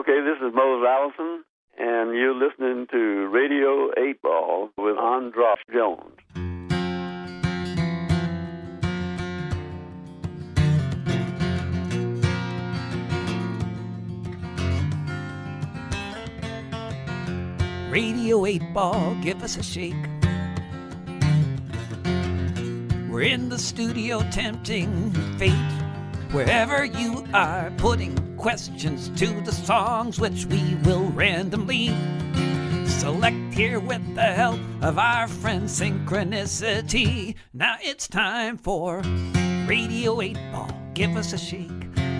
Okay, this is Mose Allison, and you're listening to Radio 8 Ball with Andras Jones. Radio 8 Ball, give us a shake. We're in the studio tempting fate. Wherever you are, putting questions to the songs which we will randomly select here with the help of our friend Synchronicity. Now it's time for Radio 8 Ball, give us a shake.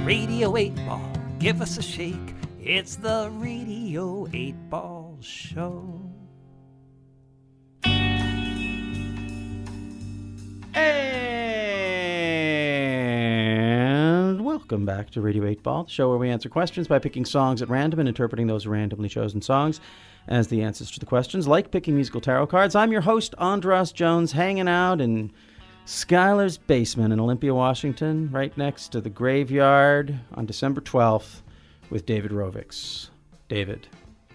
Radio 8 Ball, give us a shake. It's the Radio 8 Ball Show. And welcome back to Radio 8 Ball, the show where we answer questions by picking songs at random and interpreting those randomly chosen songs as the answers to the questions, like picking musical tarot cards. I'm your host, Andras Jones, hanging out in Skylar's Basement in Olympia, Washington, right next to the graveyard on December 12th. With David Rovics. David.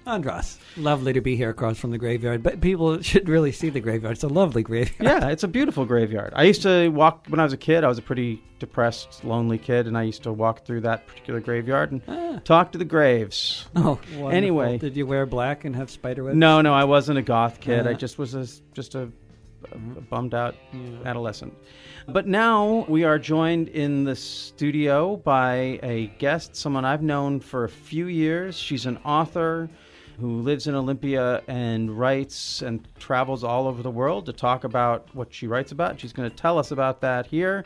Andras. Lovely to be here across from the graveyard, but people should really see the graveyard. It's a lovely graveyard. Yeah, it's a beautiful graveyard. I used to walk when I was a kid. I was a pretty depressed, lonely kid, and I used to walk through that particular graveyard and talk to the graves. Oh, wonderful. Anyway. Did you wear black and have spiderwebs? No, I wasn't a goth kid. I just was a bummed out adolescent. But now we are joined in the studio by a guest, someone I've known for a few years. She's an author who lives in Olympia and writes and travels all over the world to talk about what she writes about. She's going to tell us about that here.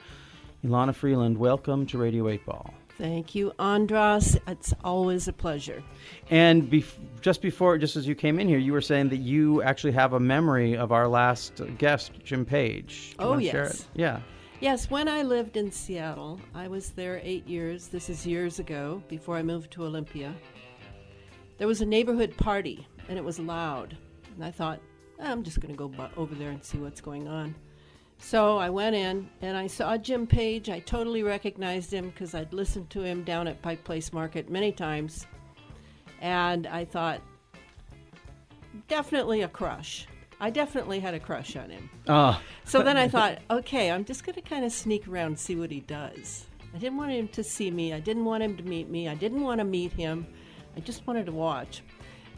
Ilana Freeland, welcome to Radio 8 Ball. Thank you, Andras. It's always a pleasure. And just as you came in here, you were saying that you actually have a memory of our last guest, Jim Page. Oh, yes. Share it? Yeah. Yes, when I lived in Seattle, I was there 8 years. This is years ago, before I moved to Olympia. There was a neighborhood party, and it was loud. And I thought, I'm just going to go over there and see what's going on. So I went in, and I saw Jim Page. I totally recognized him because I'd listened to him down at Pike Place Market many times. And I thought, definitely a crush. I definitely had a crush on him. Oh. So then I thought, okay, I'm just going to kind of sneak around and see what he does. I didn't want him to see me. I didn't want him to meet me. I didn't want to meet him. I just wanted to watch.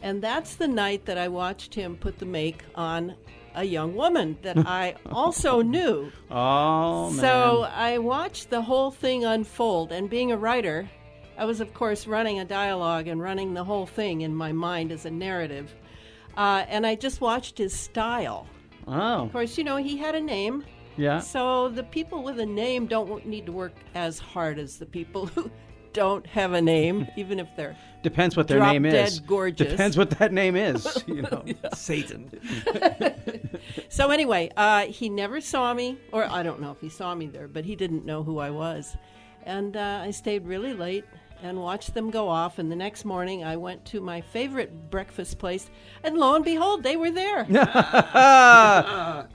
And that's the night that I watched him put the make on a young woman that I also knew. Oh, man. So I watched the whole thing unfold. And being a writer, I was, of course, running a dialogue and running the whole thing in my mind as a narrative. And I just watched his style. Oh. Of course, he had a name. Yeah. So the people with a name don't need to work as hard as the people who don't have a name, even if they're depends what their name is. Drop dead gorgeous. Depends what that name is. Satan. So anyway, he never saw me, or I don't know if he saw me there, but he didn't know who I was. And I stayed really late and watched them go off. And the next morning, I went to my favorite breakfast place, and lo and behold, they were there.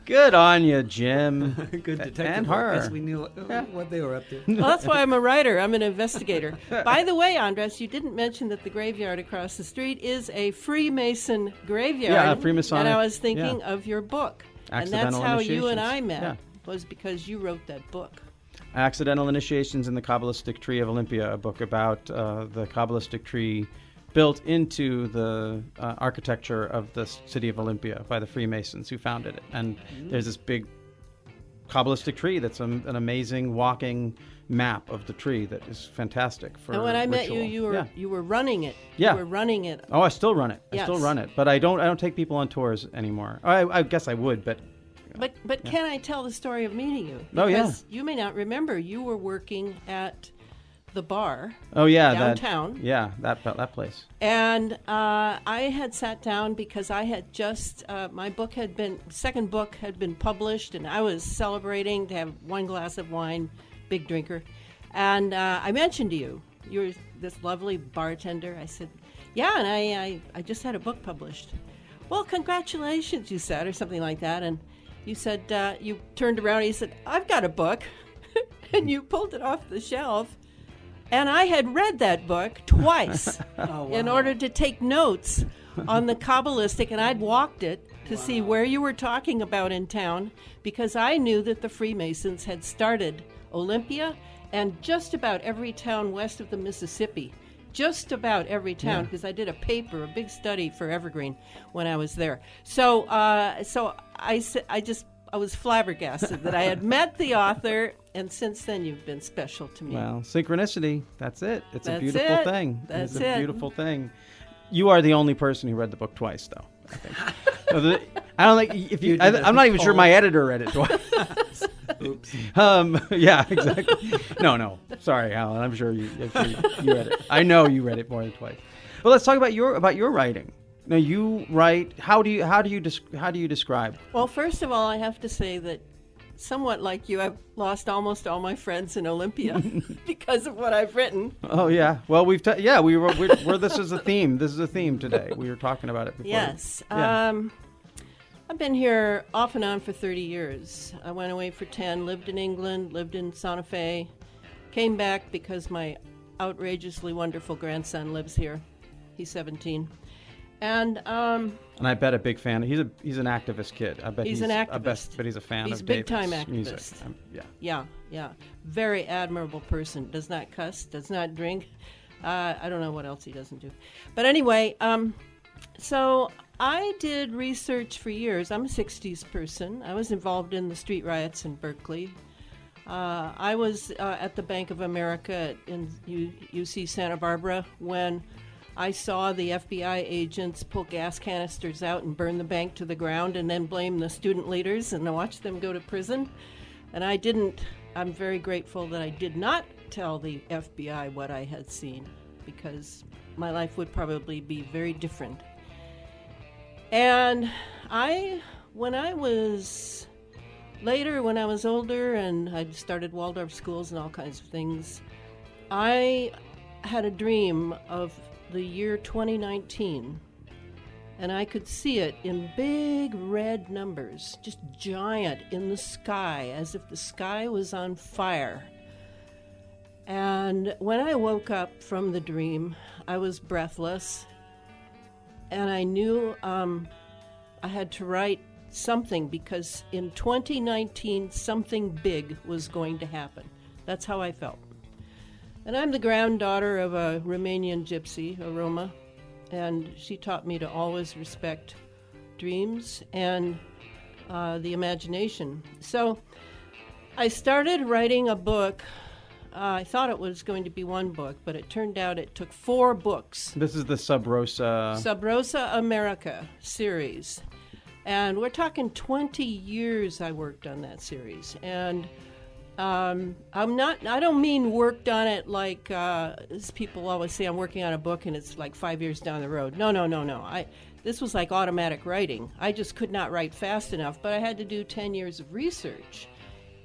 Good on you, Jim. Good detective. And her. Because we knew what they were up to. Well, that's why I'm a writer. I'm an investigator. By the way, Andras, you didn't mention that the graveyard across the street is a Freemason graveyard. Yeah, Freemasonic. And I was thinking of your book. Accidental Initiations. And that's how you and I met, was because you wrote that book. Accidental Initiations in the Kabbalistic Tree of Olympia, a book about the Kabbalistic tree built into the architecture of the city of Olympia by the Freemasons who founded it. And there's this big Kabbalistic tree that's an amazing walking map of the tree that is fantastic for ritual. And when I met you were running it. Yeah. You were running it. Oh, I still run it. I still run it. But I don't take people on tours anymore. I guess I would, But can I tell the story of meeting you? Because you may not remember, you were working at the bar downtown. That place. And I had sat down because I had just, my book had been, second book had been published, and I was celebrating to have one glass of wine, big drinker. And I mentioned to you, you were this lovely bartender. I said, and I just had a book published. Well, congratulations, you said, or something like that. And you said, you turned around and you said, I've got a book. And you pulled it off the shelf And I had read that book twice in order to take notes on the Kabbalistic, and I'd walked it to see where you were talking about in town, because I knew that the Freemasons had started Olympia and just about every town west of the Mississippi. Just about every town, because I did a paper, a big study for Evergreen when I was there. So I was flabbergasted that I had met the author, and since then you've been special to me. Well, synchronicity, that's it. That's a beautiful thing. That's it. It's a beautiful thing. You are the only person who read the book twice, though, I think. I don't think if you. I'm not even sure my editor read it twice. Oops. Yeah, exactly. No. Sorry, Alan. I'm sure you read it. I know you read it more than twice. Well, let's talk about your writing. Now, you write. How do you describe? Well, first of all, I have to say that, somewhat like you, I've lost almost all my friends in Olympia because of what I've written. Oh yeah. Well, this is a theme. This is a theme today. We were talking about it before. Yes. Yeah. I've been here off and on for 30 years. I went away for 10, lived in England, lived in Santa Fe, came back because my outrageously wonderful grandson lives here. He's 17. And I bet a big fan. He's an activist kid. I bet he's an activist. But he's a fan of David's music. He's a big-time activist. Yeah. Very admirable person. Does not cuss, does not drink. I don't know what else he doesn't do. But anyway, so I did research for years. I'm a 60s person. I was involved in the street riots in Berkeley. I was at the Bank of America in UC Santa Barbara when I saw the FBI agents pull gas canisters out and burn the bank to the ground and then blame the student leaders and watch them go to prison. And I didn't. I'm very grateful that I did not tell the FBI what I had seen, because my life would probably be very different. And when I was older and I'd started Waldorf schools and all kinds of things, I had a dream of the year 2019, and I could see it in big red numbers, just giant in the sky, as if the sky was on fire. And when I woke up from the dream, I was breathless. And I knew I had to write something, because in 2019, something big was going to happen. That's how I felt. And I'm the granddaughter of a Romanian gypsy, a Roma, and she taught me to always respect dreams and the imagination. So I started writing a book. I thought it was going to be one book, but it turned out it took 4 books. This is the Sub Rosa America series. And we're talking 20 years I worked on that series. And I don't mean worked on it like, as people always say, I'm working on a book and it's like 5 years down the road. No. This was like automatic writing. I just could not write fast enough, but I had to do 10 years of research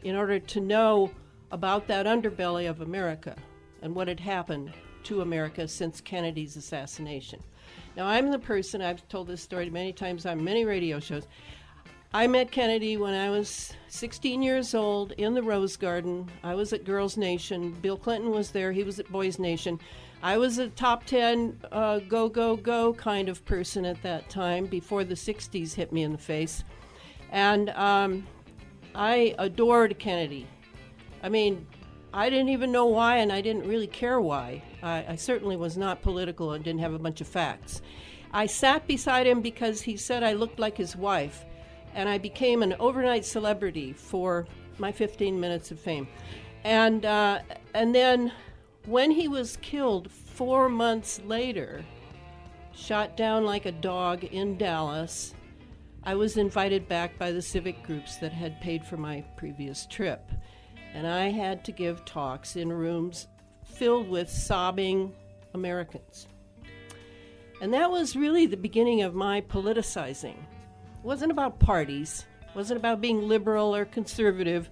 in order to know about that underbelly of America and what had happened to America since Kennedy's assassination. Now, I'm the person, I've told this story many times on many radio shows. I met Kennedy when I was 16 years old in the Rose Garden. I was at Girls Nation. Bill Clinton was there. He was at Boys Nation. I was a top 10 go, go, go kind of person at that time, before the 60s hit me in the face. And I adored Kennedy. I mean, I didn't even know why, and I didn't really care why. I certainly was not political and didn't have a bunch of facts. I sat beside him because he said I looked like his wife, and I became an overnight celebrity for my 15 minutes of fame. And then when he was killed 4 months later, shot down like a dog in Dallas, I was invited back by the civic groups that had paid for my previous trip. And I had to give talks in rooms filled with sobbing Americans. And that was really the beginning of my politicizing. It wasn't about parties. It wasn't about being liberal or conservative.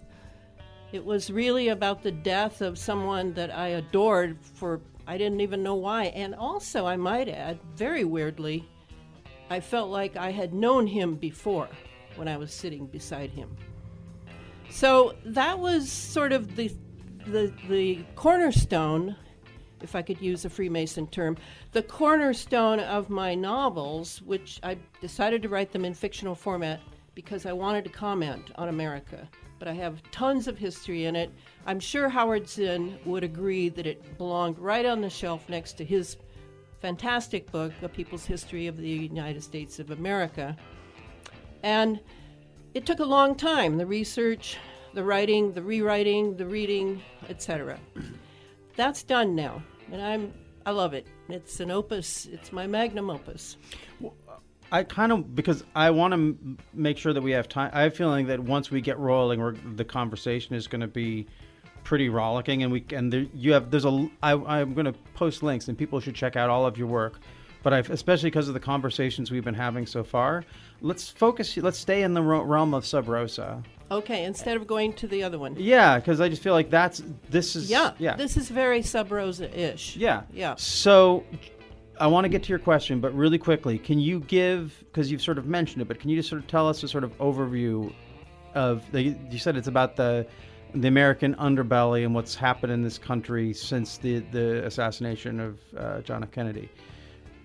It was really about the death of someone that I adored for I didn't even know why. And also, I might add, very weirdly, I felt like I had known him before when I was sitting beside him. So that was sort of the cornerstone if I could use a Freemason term, the cornerstone of my novels, which I decided to write them in fictional format because I wanted to comment on America. But I have tons of history in it. I'm sure Howard Zinn would agree that it belonged right on the shelf next to his fantastic book, The People's History of the United States of America. And it took a long time, the research, the writing, the rewriting, the reading, etc. That's done now, and I love it. It's an opus. It's my magnum opus. Well, I kind of, because I want to make sure that we have time. I have a feeling that once we get rolling, the conversation is going to be pretty rollicking, I'm going to post links, and people should check out all of your work. But especially because of the conversations we've been having so far, let's stay in the realm of Sub Rosa. Okay, instead of going to the other one. Yeah, because I just feel like this is very Sub Rosa-ish. Yeah. Yeah. So I want to get to your question, but really quickly, can you give, because you've sort of mentioned it, but can you just sort of tell us a sort of overview of, you said it's about the American underbelly and what's happened in this country since the assassination of John F. Kennedy.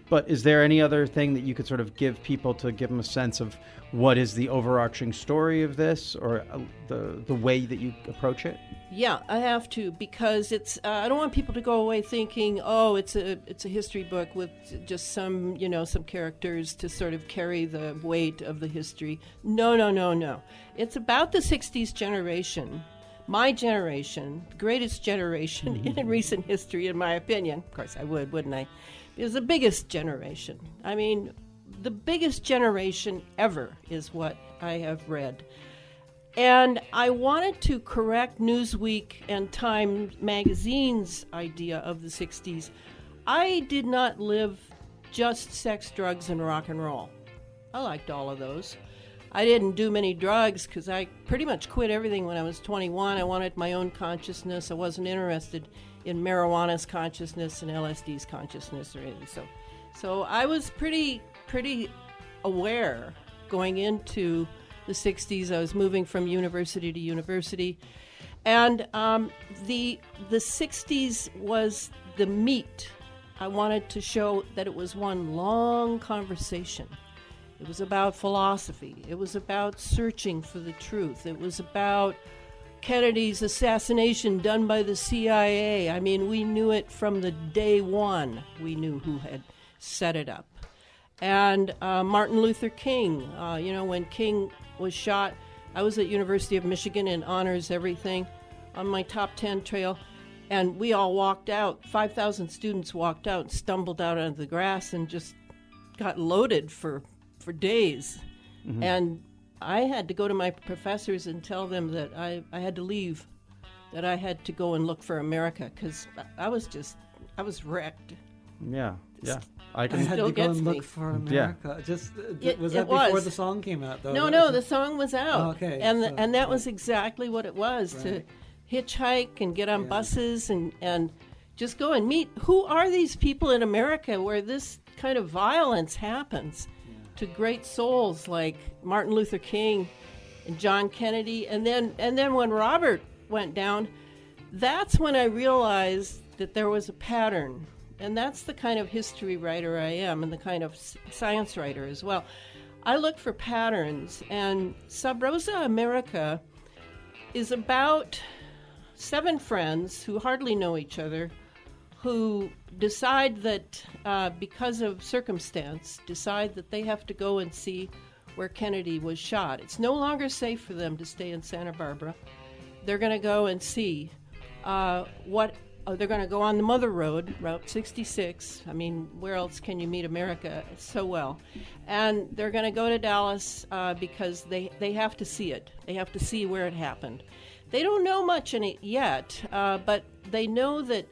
But is there any other thing that you could sort of give people to give them a sense of what is the overarching story of this, or the way that you approach it? Yeah, I have to, because it's I don't want people to go away thinking, oh, it's a history book with just some characters to sort of carry the weight of the history. No. It's about the 60s generation. My generation, the greatest generation in recent history, in my opinion. Of course I would, wouldn't I? Is the biggest generation. I mean, the biggest generation ever is what I have read. And I wanted to correct Newsweek and Time magazine's idea of the 60s. I did not live just sex, drugs, and rock and roll. I liked all of those. I didn't do many drugs because I pretty much quit everything when I was 21. I wanted my own consciousness. I wasn't interested in marijuana's consciousness and LSD's consciousness or anything. So I was pretty aware going into the 60s. I was moving from university to university. And the 60s was the meat. I wanted to show that it was one long conversation. It was about philosophy. It was about searching for the truth. It was about Kennedy's assassination done by the CIA. I mean, we knew it from the day one. We knew who had set it up. And Martin Luther King, when King was shot, I was at University of Michigan in honors everything on my top 10 trail. And we all walked out. 5,000 students walked out and stumbled out onto the grass and just got loaded for days. Mm-hmm. And I had to go to my professors and tell them that I had to leave, that I had to go and look for America, because I was wrecked. Yeah, yeah. I had to go and look for America. Yeah. Was that before the song came out, though? No, the song was out. Oh, okay. And that was exactly what it was, right. To hitchhike and get on buses and just go and meet. Who are these people in America where this kind of violence happens? To great souls like Martin Luther King and John Kennedy, and then when Robert went down, that's when I realized that there was a pattern, and that's the kind of history writer I am, and the kind of science writer as well. I look for patterns, and Sub Rosa America is about 7 friends who hardly know each other, who decide that, because of circumstance, decide that they have to go and see where Kennedy was shot. It's no longer safe for them to stay in Santa Barbara. They're going to go and see they're going to go on the Mother Road, Route 66. I mean, where else can you meet America so well? And they're going to go to Dallas because they have to see it. They have to see where it happened. They don't know much in it yet, but they know that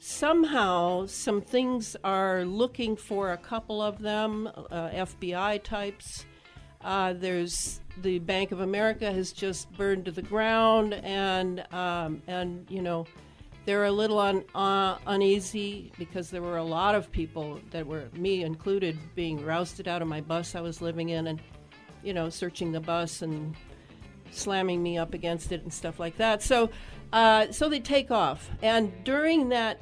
somehow some things are looking for a couple of them, FBI types. There's the Bank of America has just burned to the ground, and they're a little uneasy because there were a lot of people that were, me included, being rousted out of my bus I was living in, and searching the bus and slamming me up against it and stuff like that. So they take off, and during that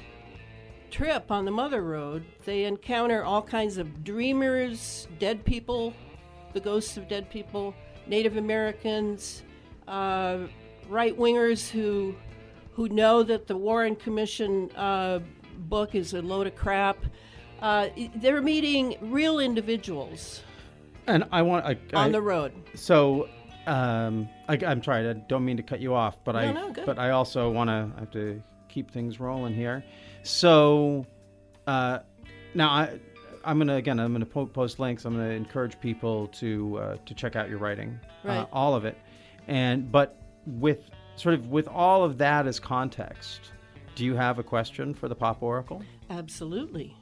trip on the Mother Road, they encounter all kinds of dreamers, dead people, the ghosts of dead people, Native Americans, right-wingers who know that the Warren Commission book is a load of crap. They're meeting real individuals. And I want on the road. So I'm sorry, I don't mean to cut you off, but but I also want to have to keep things rolling here. So now I'm gonna post links. I'm gonna encourage people to check out your writing, right. All of it, but with all of that as context, do you have a question for the Pop Oracle? Absolutely.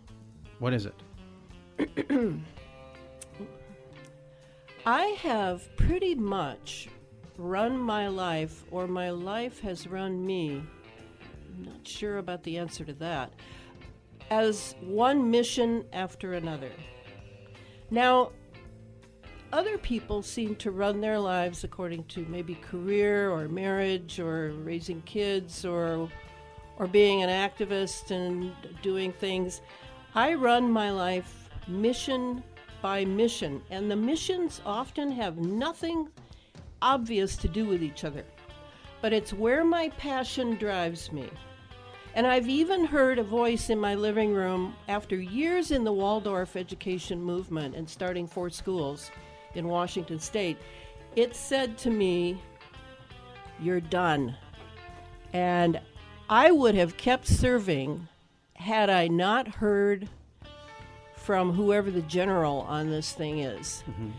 What is it? I have pretty much run my life, or my life has run me, I'm not sure about the answer to that, as one mission after another. Now, other people seem to run their lives according to maybe career or marriage or raising kids or being an activist and doing things. I run my life mission by mission, and the missions often have nothing obvious to do with each other, but it's where my passion drives me. And I've even heard a voice in my living room after years in the Waldorf education movement and starting 4 schools in Washington State. It said to me, "You're done." And I would have kept serving had I not heard from whoever the general on this thing is. Mm-hmm.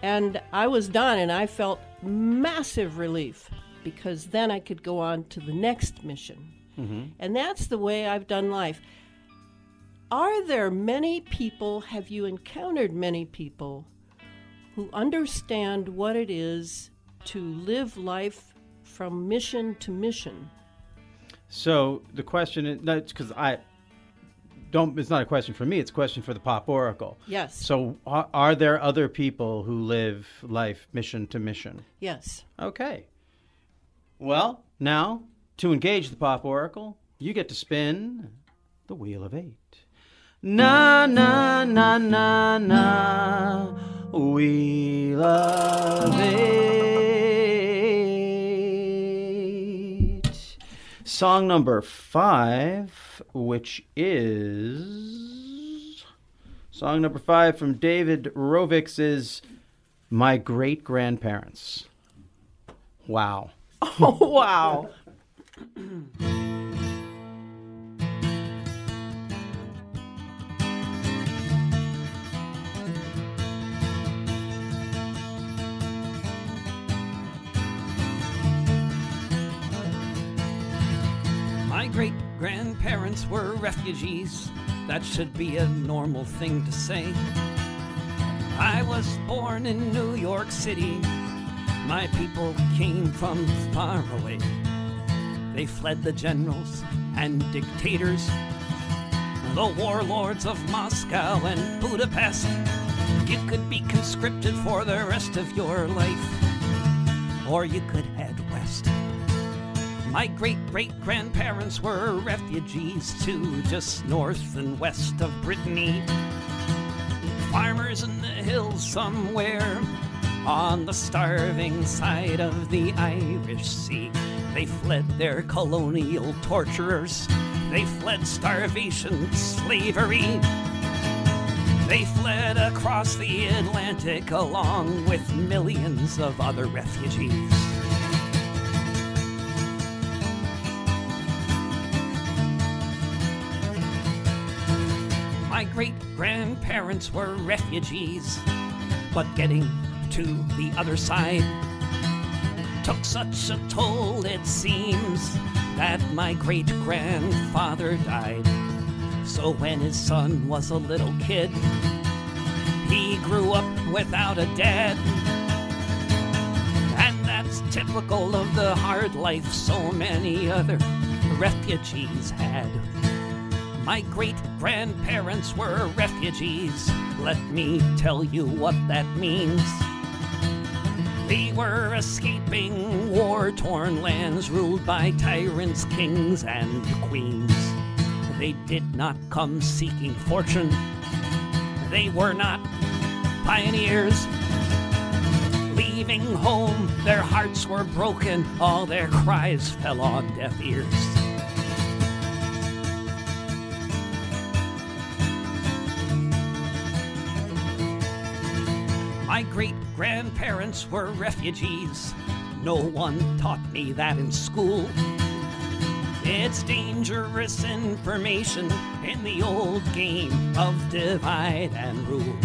And I was done, and I felt massive relief because then I could go on to the next mission. Mm-hmm. And that's the way I've done life. Are there many people, have you encountered many people who understand what it is to live life from mission to mission? So the question is, because it's not a question for me, it's a question for the Pop Oracle. Yes. So are there other people who live life mission to mission? Yes. Okay. Well, now, to engage the Pop Oracle, you get to spin the Wheel of 8. Na, na, na, na, na, Wheel of 8. Song number 5, which is... Song number 5 from David Rovics is My Great-Grandparents. Wow. Oh, wow. My great-grandparents were refugees. That should be a normal thing to say. I was born in New York City. My people came from far away. They fled the generals and dictators, the warlords of Moscow and Budapest. You could be conscripted for the rest of your life, or you could head west. My great-great-grandparents were refugees too, just north and west of Brittany. Farmers in the hills somewhere on the starving side of the Irish Sea. They fled their colonial torturers. They fled starvation, slavery. They fled across the Atlantic along with millions of other refugees. My great-grandparents were refugees, but getting to the other side took such a toll, it seems, that my great-grandfather died. So when his son was a little kid, he grew up without a dad. And that's typical of the hard life so many other refugees had. My great-grandparents were refugees. Let me tell you what that means. They were escaping war-torn lands ruled by tyrants, kings, and queens. They did not come seeking fortune. They were not pioneers. Leaving home, their hearts were broken. All their cries fell on deaf ears. My great-grandparents were refugees. No one taught me that in school. It's dangerous information in the old game of divide and rule.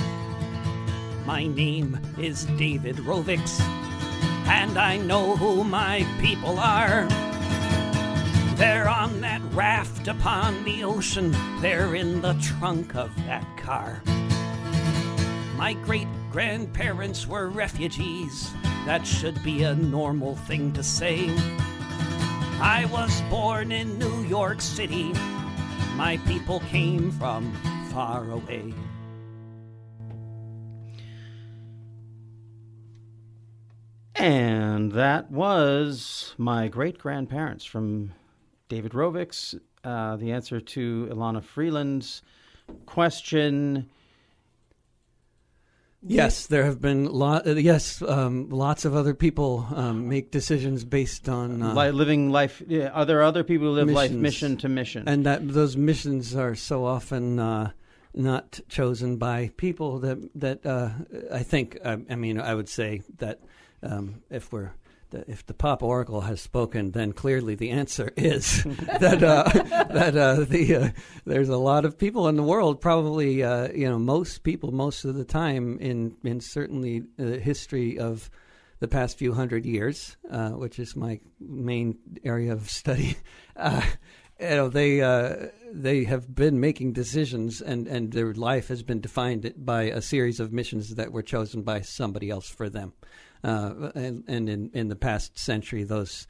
My name is David Rovics, and I know who my people are. They're on that raft upon the ocean. They're in the trunk of that car. My great-grandparents were refugees. That should be a normal thing to say. I was born in New York City. My people came from far away. And that was My Great-Grandparents from David Rovics. The answer to Ilana Freeland's question. Yes, there have been lots of other people make decisions based on living life. Yeah, are there other people who live life mission to mission? And that those missions are so often not chosen by people that I think. I mean, I would say that if the Pop Oracle has spoken, then clearly the answer is that there's a lot of people in the world, probably most people most of the time in certainly the history of the past few hundred years, which is my main area of study. They have been making decisions, and their life has been defined by a series of missions that were chosen by somebody else for them. And in the past century, those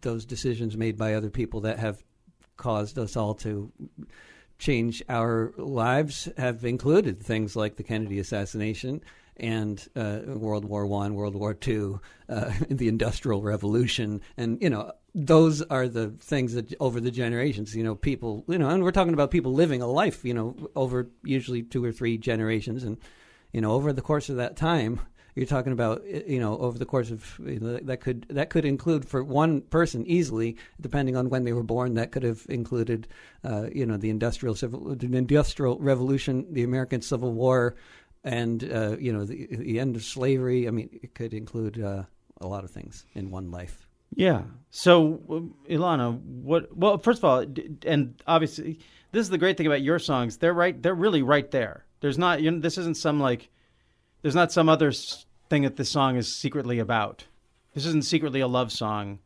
decisions made by other people that have caused us all to change our lives have included things like the Kennedy assassination and World War I, World War II, the Industrial Revolution, and those are the things that over the generations, people, and we're talking about people living a life, over usually 2 or 3 generations, and over the course of that time. You're talking about, over the course of that could include for one person easily, depending on when they were born. That could have included, the Industrial Revolution, the American Civil War, and the end of slavery. I mean, it could include a lot of things in one life. Yeah. So, Ilana, well, first of all, and obviously, this is the great thing about your songs. They're right. They're really right there. There's not. This isn't some like. There's not some other thing that this song is secretly about. This isn't secretly a love song.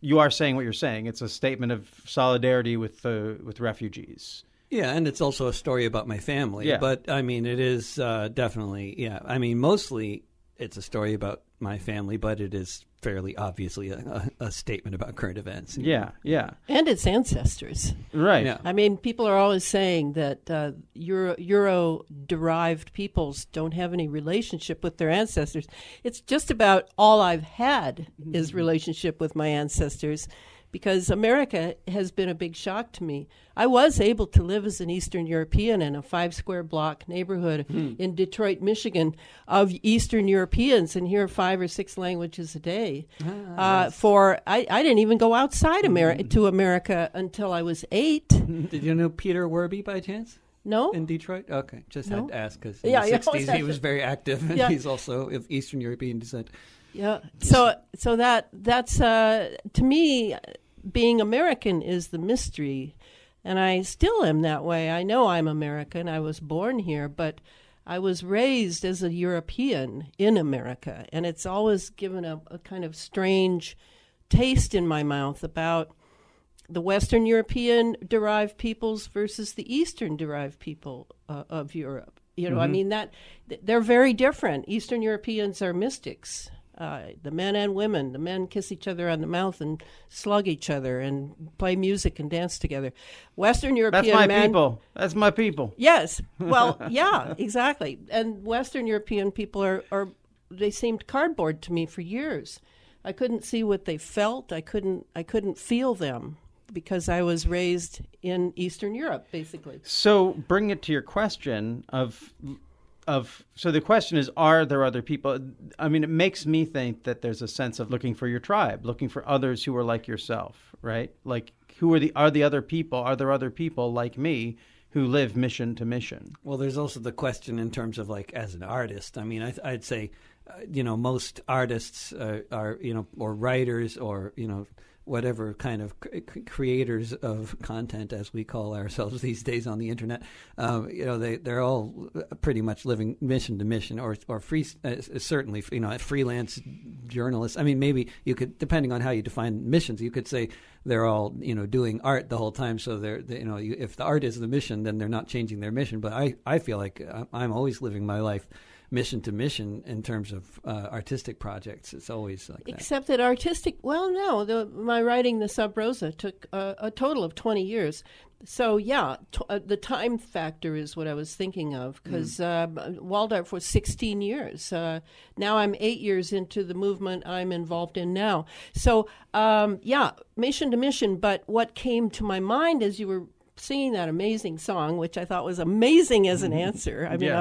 You are saying what you're saying. It's a statement of solidarity with refugees. Yeah, and it's also a story about my family. Yeah. But, I mean, it is definitely, yeah. I mean, mostly it's a story about my family, but it is fairly obviously a statement about current events. Yeah, yeah. And its ancestors. Right. Yeah. I mean, people are always saying that Euro-derived peoples don't have any relationship with their ancestors. It's just about all I've had is relationship with my ancestors, because America has been a big shock to me. I was able to live as an Eastern European in a 5-square-block neighborhood in Detroit, Michigan, of Eastern Europeans, and hear 5 or 6 languages a day. I didn't even go outside to America until I was 8. Did you know Peter Werbe by chance? No. In Detroit? Okay. Just had to ask, because in the 60s he was very active, and he's also of Eastern European descent. Yeah. So that's to me, being American is the mystery, and I still am that way. I know I'm American. I was born here, but I was raised as a European in America, and it's always given a kind of strange taste in my mouth about the Western European-derived peoples versus the Eastern-derived people of Europe. I mean, that they're very different. Eastern Europeans are mystics. The men and women, the men kiss each other on the mouth and slug each other and play music and dance together. Western European men... That's my people. Yes. Well, yeah, exactly. And Western European people are they seemed cardboard to me for years. I couldn't see what they felt. I couldn't feel them. because I was raised in Eastern Europe, basically. So bring it to your question of so the question is, are there other people? I mean, it makes me think that there's a sense of looking for your tribe, looking for others who are like yourself, right? Like, who are the other people? Are there other people like me who live mission to mission? Well, there's also the question in terms of, like, as an artist. I mean, I'd say, you know, most artists are, you know, or writers or, you know, whatever kind of creators of content, as we call ourselves these days on the internet, you know, they're all pretty much living mission to mission, or free, certainly, you know, freelance journalists. I mean, maybe you could, depending on how you define missions, you could say they're all, you know, doing art the whole time. So you know, if the art is the mission, then they're not changing their mission. But I feel like I'm always living my life mission to mission in terms of artistic projects. It's always like that. Except that artistic, well, no, my writing the Sub Rosa took a total of 20 years. So, yeah, the time factor is what I was thinking of, because Waldorf was 16 years. Now I'm 8 years into the movement I'm involved in now. So, yeah, mission to mission. But what came to my mind as you were singing that amazing song, which I thought was amazing as an answer. I mean, yeah.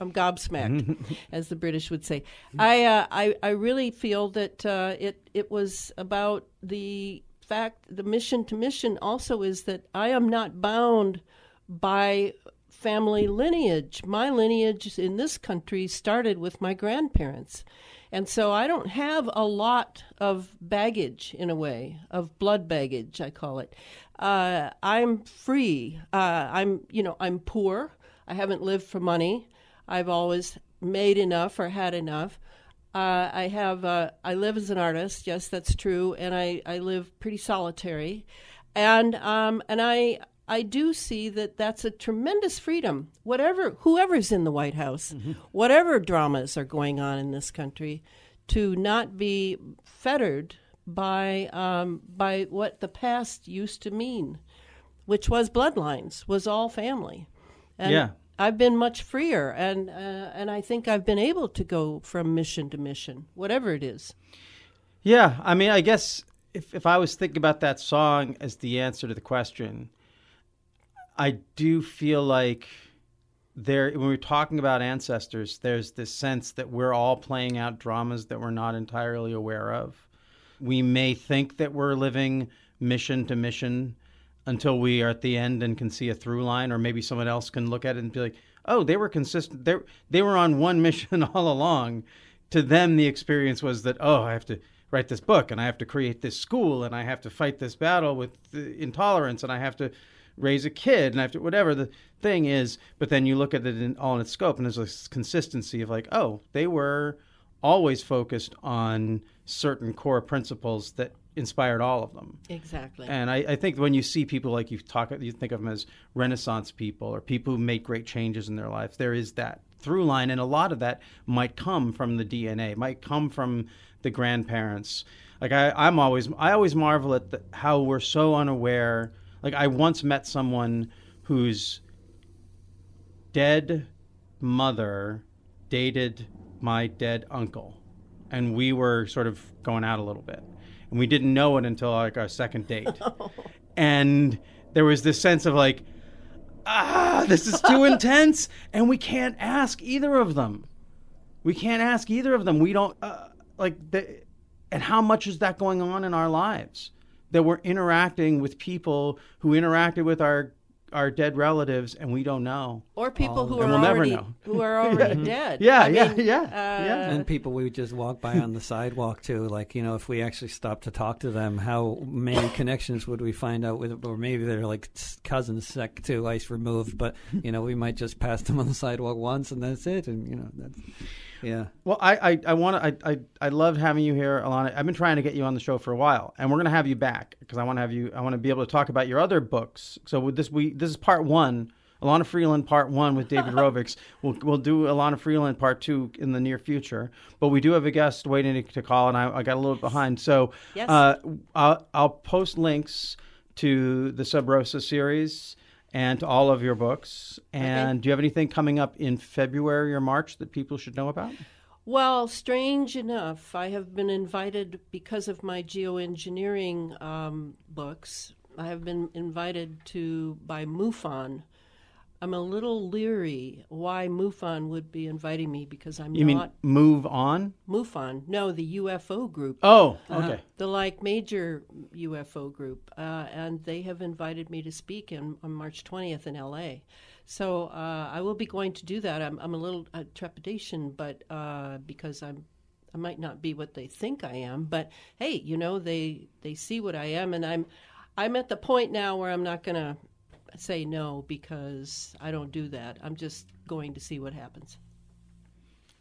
I'm gobsmacked, as the British would say. I really feel that it was about the fact, the mission to mission also is that I am not bound by family lineage. My lineage in this country started with my grandparents. And so I don't have a lot of baggage, in a way, of blood baggage, I call it. I'm free. I'm poor. I haven't lived for money. I've always made enough or had enough. I live as an artist. Yes, that's true. And I live pretty solitary. And I do see that that's a tremendous freedom. Whoever's in the White House, whatever dramas are going on in this country, to not be fettered by what the past used to mean, which was bloodlines, was all family. And yeah. I've been much freer, and I think I've been able to go from mission to mission, whatever it is. Yeah, I mean, I guess if I was thinking about that song as the answer to the question, I do feel like when we're talking about ancestors, there's this sense that we're all playing out dramas that we're not entirely aware of. We may think that we're living mission to mission until we are at the end and can see a through line, or maybe someone else can look at it and be like, oh, they were consistent. They were on one mission all along. To them, the experience was that, oh, I have to write this book, and I have to create this school, and I have to fight this battle with intolerance, and I have to raise a kid, and I have to whatever the thing is. But then you look at it all in its scope, and there's this consistency of like, oh, they were always focused on certain core principles that inspired all of them. Exactly. And I think when you see people like you think of them as Renaissance people or people who make great changes in their life, there is that through line. And a lot of that might come from the DNA, might come from the grandparents. Like I always marvel at how we're so unaware. Like I once met someone whose dead mother dated my dead uncle, and we were sort of going out a little bit. And we didn't know it until like our second date. And there was this sense of like, this is too intense. And we can't ask either of them. We don't and how much is that going on in our lives? That we're interacting with people who interacted with our dead relatives, and we don't know, or people who are already yeah. dead. Yeah. And people we just walk by on the sidewalk too. Like, you know, if we actually stopped to talk to them, how many connections would we find out with? Or maybe they're like cousins, sec to ice removed. But you know, we might just pass them on the sidewalk once, and that's it. And you know, that's yeah. Well, I love having you here, Ilana. I've been trying to get you on the show for a while, and we're going to have you back because I want to be able to talk about your other books. So with this, this is part one, Ilana Freeland part one with David Rovics. We'll do Ilana Freeland part two in the near future. But we do have a guest waiting to call, and I got a little behind. So yes. I'll post links to the Sub Rosa series and to all of your books. And do you have anything coming up in February or March that people should know about? Well, strange enough, I have been invited because of my geoengineering books I have been invited to by MUFON. I'm a little leery why MUFON would be inviting me because I'm you not... You mean Move On? MUFON. No, the UFO group. Oh, okay. The like major UFO group. And they have invited me to speak on March 20th in L.A. So I will be going to do that. I'm a little trepidation, but because I might not be what they think I am. But, hey, you know, they see what I am. And I'm at the point now where I'm not going to... say no because I don't do that. I'm just going to see what happens.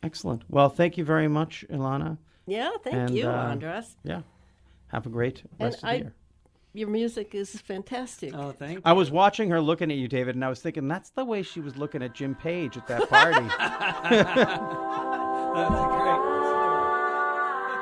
Excellent. Well, thank you very much, Ilana. Yeah, thank you, Andras. Yeah. Have a great rest of the year. Your music is fantastic. Oh, thank you. I was watching her looking at you, David, and I was thinking that's the way she was looking at Jim Page at that party. That's great.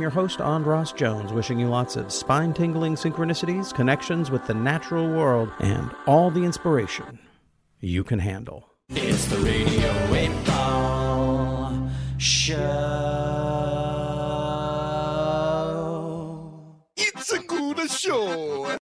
your host, Andras Jones, wishing you lots of spine-tingling synchronicities, connections with the natural world, and all the inspiration you can handle. It's the Radio 8 Ball Show. It's a good show.